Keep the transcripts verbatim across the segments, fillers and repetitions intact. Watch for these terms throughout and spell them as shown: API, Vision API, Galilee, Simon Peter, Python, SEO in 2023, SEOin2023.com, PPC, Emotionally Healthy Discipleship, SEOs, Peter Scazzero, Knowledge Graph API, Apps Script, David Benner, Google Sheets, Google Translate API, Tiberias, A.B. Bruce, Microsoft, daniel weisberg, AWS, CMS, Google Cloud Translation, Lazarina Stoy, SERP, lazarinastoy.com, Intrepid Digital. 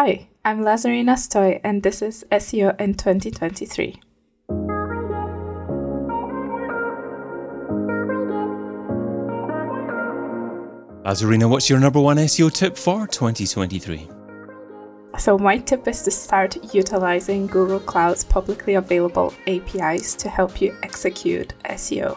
Hi, I'm Lazarina Stoy, and this is S E O in twenty twenty-three. Lazarina, what's your number one S E O tip for twenty twenty-three? So my tip is to start utilizing Google Cloud's publicly available A P Is to help you execute S E O.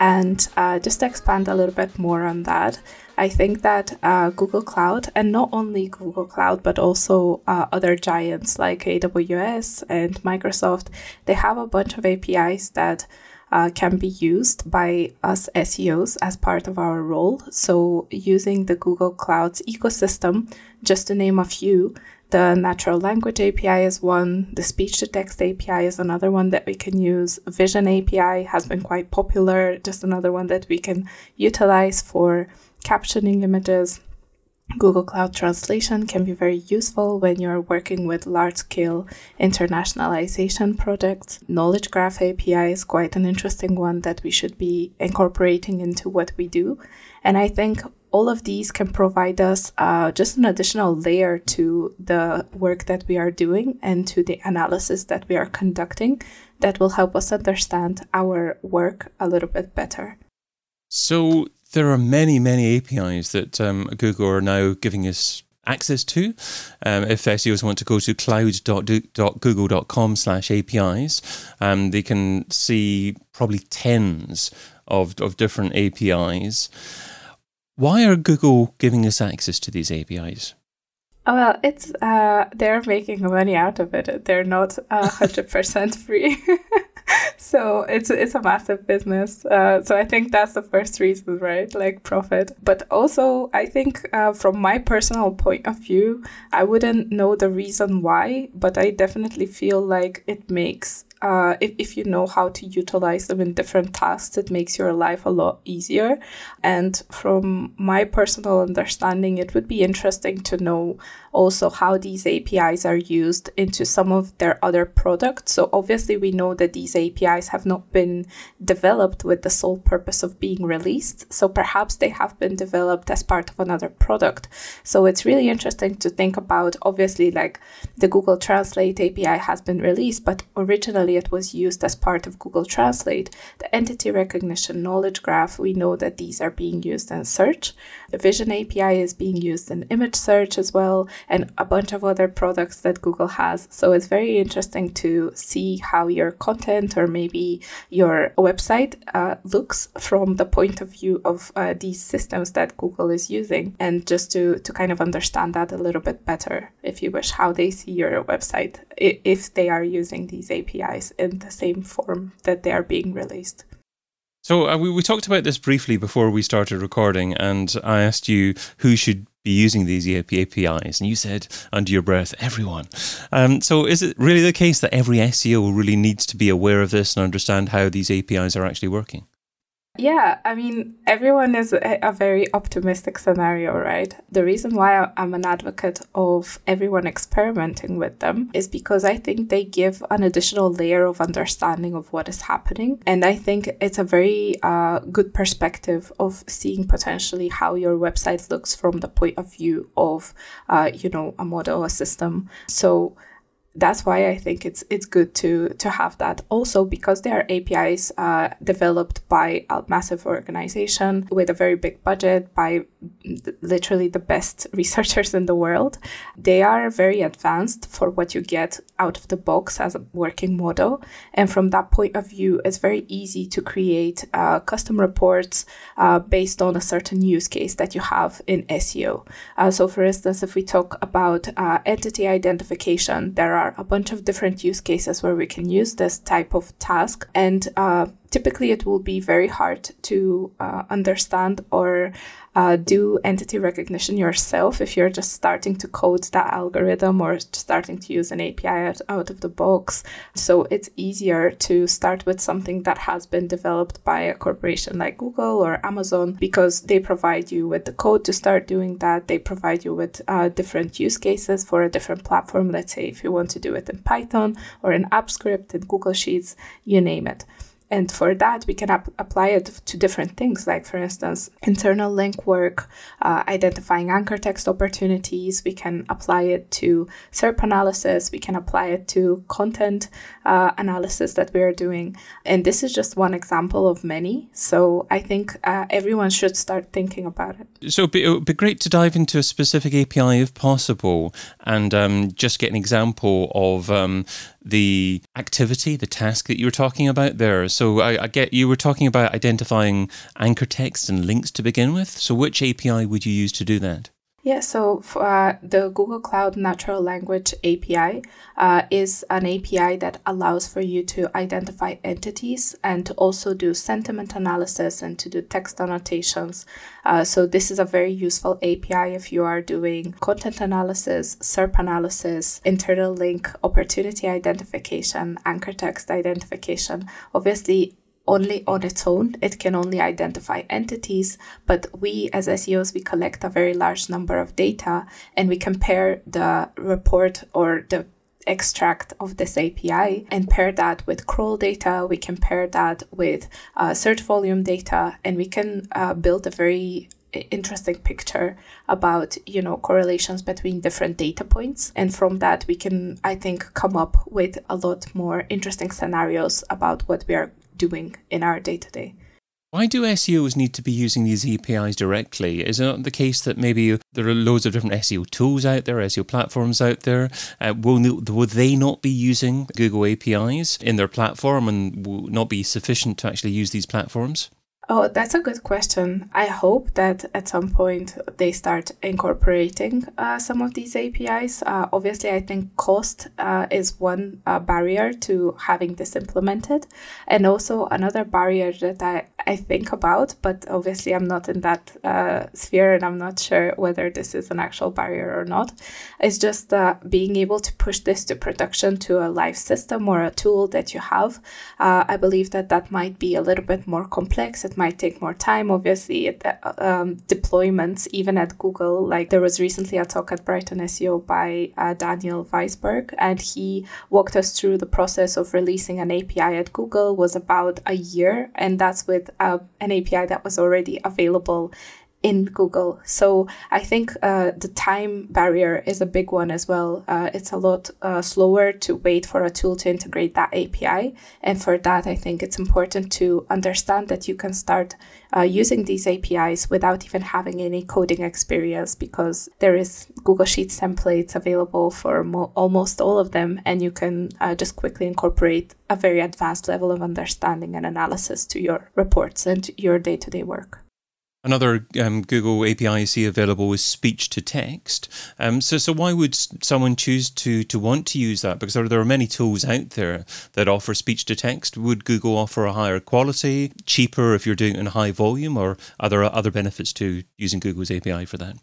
And uh, just to expand a little bit more on that, I think that uh, Google Cloud, and not only Google Cloud, but also uh, other giants like A W S and Microsoft, they have a bunch of A P Is that Uh, can be used by us S E Os as part of our role. So using the Google Cloud's ecosystem, just to name a few, the natural language A P I is one, the speech-to-text A P I is another one that we can use, Vision A P I has been quite popular, just another one that we can utilize for captioning images. Google Cloud Translation can be very useful when you're working with large-scale internationalization projects. Knowledge Graph A P I is quite an interesting one that we should be incorporating into what we do. And I think all of these can provide us uh, just an additional layer to the work that we are doing and to the analysis that we are conducting that will help us understand our work a little bit better. So there are many, many A P Is that um, Google are now giving us access to. Um, if S E Os want to go to cloud dot google dot com slash A P Is, um, they can see probably tens of, of different A P Is. Why are Google giving us access to these A P Is? Oh, well, it's uh, they're making money out of it. They're not uh, one hundred percent free. So it's it's a massive business. Uh, so I think that's the first reason, right? Like profit. But also, I think uh, from my personal point of view, I wouldn't know the reason why, but I definitely feel like it makes, uh, if, if you know how to utilize them in different tasks, it makes your life a lot easier. And from my personal understanding, it would be interesting to know also how these A P Is are used into some of their other products. So obviously we know that these A P Is have not been developed with the sole purpose of being released. So perhaps they have been developed as part of another product. So it's really interesting to think about, obviously, like the Google Translate A P I has been released, but originally it was used as part of Google Translate. The entity recognition knowledge graph, we know that these are being used in search. The Vision A P I is being used in image search as well, and a bunch of other products that Google has. So it's very interesting to see how your content or maybe your website uh, looks from the point of view of uh, these systems that Google is using, and just to, to kind of understand that a little bit better, if you wish, how they see your website, if they are using these A P Is in the same form that they are being released. So uh, we, we talked about this briefly before we started recording, and I asked you who should be using these A P Is, and you said under your breath, everyone. Um, so is it really the case that every S E O really needs to be aware of this and understand how these A P Is are actually working? Yeah, I mean, everyone is a, a very optimistic scenario, right? The reason why I'm an advocate of everyone experimenting with them is because I think they give an additional layer of understanding of what is happening. And I think it's a very uh, good perspective of seeing potentially how your website looks from the point of view of, uh, you know, a model, a system. So that's why I think it's it's good to to have that. Also, because there are A P Is uh, developed by a massive organization with a very big budget, by literally the best researchers in the world, they are very advanced for what you get out of the box as a working model. And from that point of view, it's very easy to create uh, custom reports uh, based on a certain use case that you have in S E O. Uh, so, for instance, if we talk about uh, entity identification, there are a bunch of different use cases where we can use this type of task, and uh, typically it will be very hard to uh, understand or uh, do entity recognition yourself if you're just starting to code that algorithm or starting to use an A P I out, out of the box. So it's easier to start with something that has been developed by a corporation like Google or Amazon, because they provide you with the code to start doing that. They provide you with uh, different use cases for a different platform. Let's say if you want to do it in Python or in Apps Script, in Google Sheets, you name it. And for that, we can ap- apply it to different things, like, for instance, internal link work, uh, identifying anchor text opportunities. We can apply it to SERP analysis. We can apply it to content uh, analysis that we are doing. And this is just one example of many. So I think uh, everyone should start thinking about it. So it'd be, it'd be great to dive into a specific A P I if possible, and um, just get an example of um, the activity, the task that you were talking about there. So I, I get you were talking about identifying anchor text and links to begin with. So which A P I would you use to do that? Yeah, so uh, the Google Cloud Natural Language A P I uh, is an A P I that allows for you to identify entities and to also do sentiment analysis and to do text annotations. Uh, so this is a very useful A P I if you are doing content analysis, SERP analysis, internal link opportunity identification, anchor text identification. Obviously, only on its own, it can only identify entities, but we as S E Os, we collect a very large number of data and we compare the report or the extract of this A P I and pair that with crawl data. We can pair that with uh, search volume data, and we can uh, build a very interesting picture about, you know, correlations between different data points. And from that, we can, I think, come up with a lot more interesting scenarios about what we are doing in our day-to-day. Why do S E Os need to be using these A P Is directly? Is it not the case that maybe there are loads of different S E O tools out there, S E O platforms out there? Uh, will, will they not be using Google A P Is in their platform and will not be sufficient to actually use these platforms? Oh, that's a good question. I hope that at some point they start incorporating uh, some of these A P Is. Uh, obviously, I think cost uh, is one uh, barrier to having this implemented. And also another barrier that I, I think about, but obviously I'm not in that uh, sphere and I'm not sure whether this is an actual barrier or not, is just uh, being able to push this to production to a live system or a tool that you have. Uh, I believe that that might be a little bit more complex. It might take more time, obviously. It, um, deployments, even at Google, like there was recently a talk at Brighton S E O by uh, Daniel Weisberg, and he walked us through the process of releasing an A P I at Google. Was about a year, and that's with uh, an A P I that was already available in Google. So I think uh, the time barrier is a big one as well. Uh, it's a lot uh, slower to wait for a tool to integrate that A P I. And for that, I think it's important to understand that you can start uh, using these A P Is without even having any coding experience, because there is Google Sheets templates available for mo- almost all of them. And you can uh, just quickly incorporate a very advanced level of understanding and analysis to your reports and your day-to-day work. Another um, Google A P I I see available is speech to text. Um, so, so why would someone choose to to want to use that? Because there are many tools out there that offer speech to text. Would Google offer a higher quality, cheaper if you're doing it in high volume, or are there other benefits to using Google's A P I for that?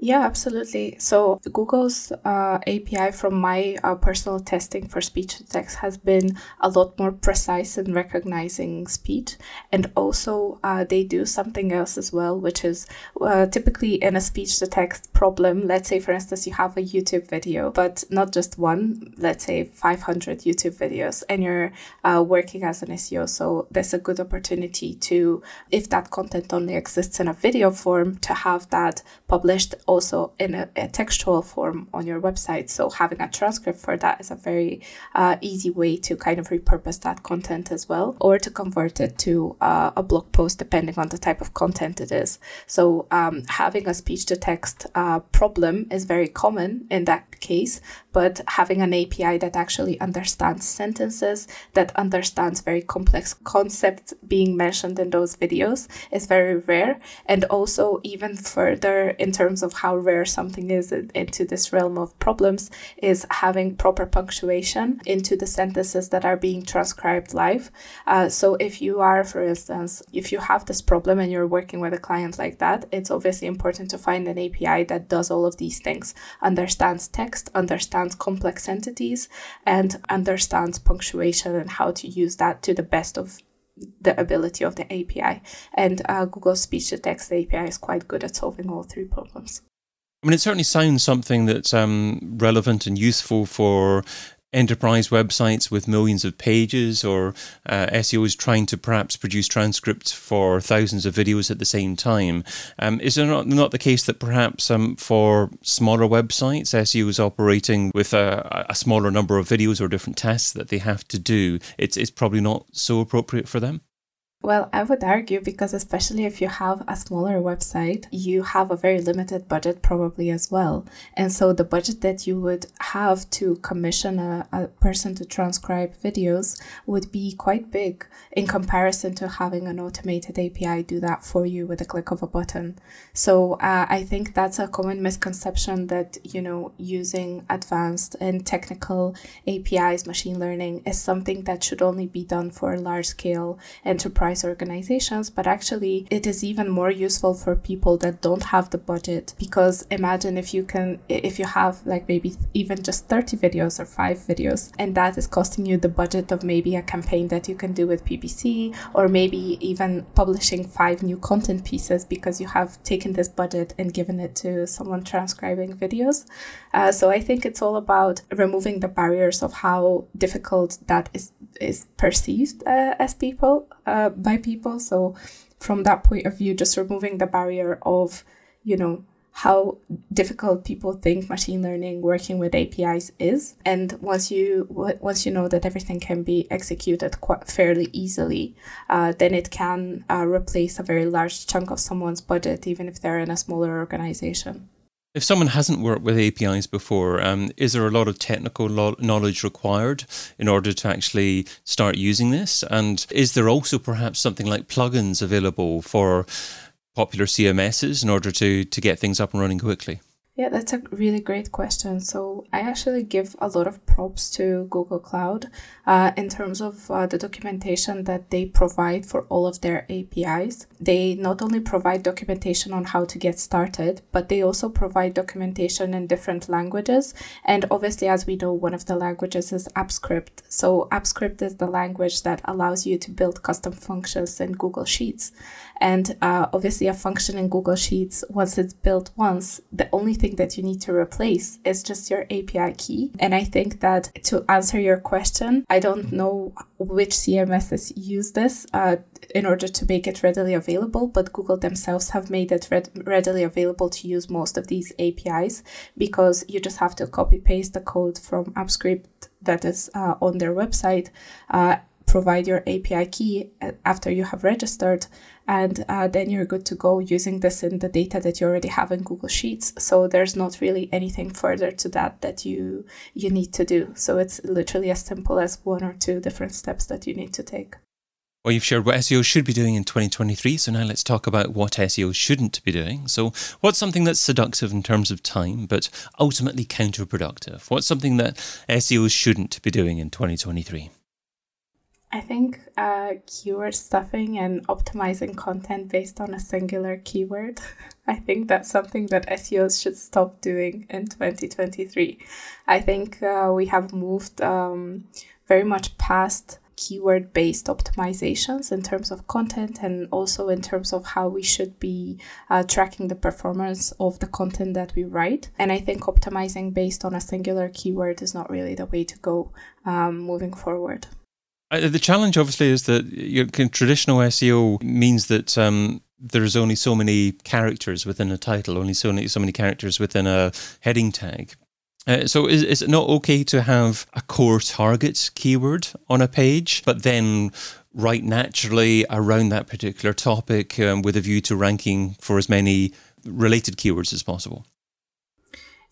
Yeah, absolutely. So Google's uh, A P I, from my uh, personal testing for speech to text, has been a lot more precise in recognizing speech. And also uh, they do something else as well, which is uh, typically in a speech to text problem. Let's say, for instance, you have a YouTube video, but not just one, let's say five hundred YouTube videos, and you're uh, working as an S E O. So there's a good opportunity to, if that content only exists in a video form, to have that published also in a, a textual form on your website. So having a transcript for that is a very uh, easy way to kind of repurpose that content as well, or to convert it to uh, a blog post, depending on the type of content it is. So um, having a speech-to-text uh, problem is very common in that case, but having an A P I that actually understands sentences, that understands very complex concepts being mentioned in those videos, is very rare. And also even further in terms of how rare something is into this realm of problems is having proper punctuation into the sentences that are being transcribed live. Uh, so if you are, for instance, if you have this problem and you're working with a client like that, it's obviously important to find an A P I that does all of these things, understands text, understands complex entities, and understands punctuation and how to use that to the best of the ability of the A P I. And uh, Google's speech-to-text A P I is quite good at solving all three problems. I mean, it certainly sounds something that's um, relevant and useful for enterprise websites with millions of pages, or uh, S E Os trying to perhaps produce transcripts for thousands of videos at the same time. Um, is it not, not the case that perhaps um, for smaller websites, S E Os operating with a, a smaller number of videos or different tasks that they have to do, it's, it's probably not so appropriate for them? Well, I would argue, because especially if you have a smaller website, you have a very limited budget probably as well. And so the budget that you would have to commission a, a person to transcribe videos would be quite big in comparison to having an automated A P I do that for you with a click of a button. So uh, I think that's a common misconception that, you know, using advanced and technical A P Is, machine learning is something that should only be done for large scale enterprise organizations, but actually it is even more useful for people that don't have the budget, because imagine if you can if you have like maybe even just thirty videos or five videos, and that is costing you the budget of maybe a campaign that you can do with P P C, or maybe even publishing five new content pieces because you have taken this budget and given it to someone transcribing videos. Uh, so I think it's all about removing the barriers of how difficult that is is perceived uh, as people uh, by people. So from that point of view, just removing the barrier of, you know, how difficult people think machine learning working with A P Is is. And once you once you know that everything can be executed quite fairly easily, uh, then it can uh, replace a very large chunk of someone's budget, even if they're in a smaller organization. If someone hasn't worked with A P Is before, um, is there a lot of technical lo- knowledge required in order to actually start using this? And is there also perhaps something like plugins available for popular C M Ss in order to, to get things up and running quickly? Yeah, that's a really great question. So I actually give a lot of props to Google Cloud uh, in terms of uh, the documentation that they provide for all of their A P Is. They not only provide documentation on how to get started, but they also provide documentation in different languages. And obviously, as we know, one of the languages is Apps Script. So Apps Script is the language that allows you to build custom functions in Google Sheets. And uh, obviously, a function in Google Sheets, once it's built once, the only thing that you need to replace is just your A P I key. And I think that to answer your question, I don't know which C M Ss use this uh, in order to make it readily available, but Google themselves have made it red- readily available to use most of these A P Is, because you just have to copy paste the code from Apps Script that is uh, on their website, uh, provide your A P I key after you have registered, and uh, then you're good to go using this in the data that you already have in Google Sheets. So there's not really anything further to that that you you need to do. So it's literally as simple as one or two different steps that you need to take. Well, you've shared what S E O should be doing in twenty twenty-three, so now let's talk about what S E O shouldn't be doing. So what's something that's seductive in terms of time, but ultimately counterproductive? What's something that S E Os shouldn't be doing in twenty twenty-three? I think uh, keyword stuffing and optimizing content based on a singular keyword, I think that's something that S E Os should stop doing in twenty twenty-three. I think uh, we have moved um, very much past keyword-based optimizations in terms of content, and also in terms of how we should be uh, tracking the performance of the content that we write. And I think optimizing based on a singular keyword is not really the way to go um, moving forward. The challenge, obviously, is that your traditional S E O means that um, there's only so many characters within a title, only so many, so many characters within a heading tag. Uh, so is, is it not okay to have a core target keyword on a page, but then write naturally around that particular topic um, with a view to ranking for as many related keywords as possible?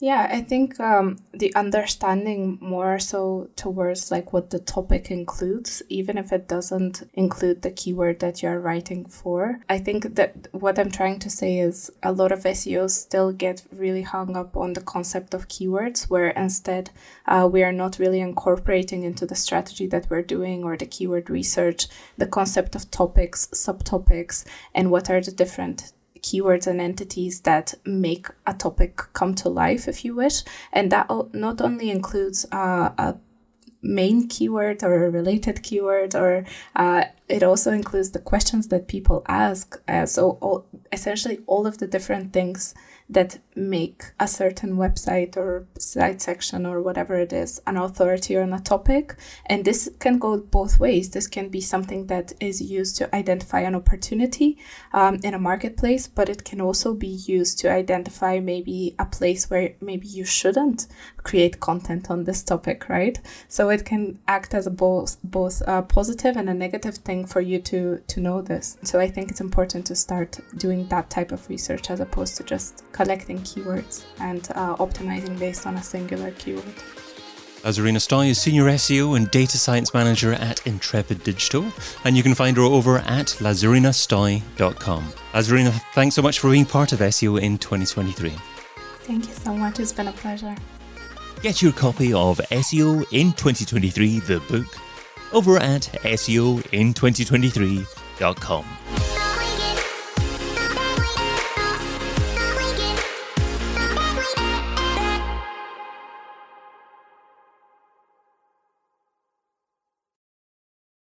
Yeah, I think um, the understanding more so towards like what the topic includes, even if it doesn't include the keyword that you're writing for. I think that what I'm trying to say is a lot of S E Os still get really hung up on the concept of keywords, where instead uh, we are not really incorporating into the strategy that we're doing or the keyword research, the concept of topics, subtopics, and what are the different keywords and entities that make a topic come to life, if you wish. And that not only includes uh, a main keyword or a related keyword, or uh, it also includes the questions that people ask. Uh, so all, essentially all of the different things that make a certain website or site section or whatever it is an authority on a topic. And this can go both ways. This can be something that is used to identify an opportunity um, in a marketplace, but it can also be used to identify maybe a place where maybe you shouldn't create content on this topic, right? So it can act as a both both a positive and a negative thing for you to, to know this. So I think it's important to start doing that type of research as opposed to just collecting keywords and uh, optimizing based on a singular keyword. Lazarina Stoy is Senior S E O and Data Science Manager at Intrepid Digital, and you can find her over at lazarina stoy dot com. Lazarina, thanks so much for being part of S E O in twenty twenty-three. Thank you so much. It's been a pleasure. Get your copy of S E O in twenty twenty-three, the book, over at S E O in twenty twenty-three dot com.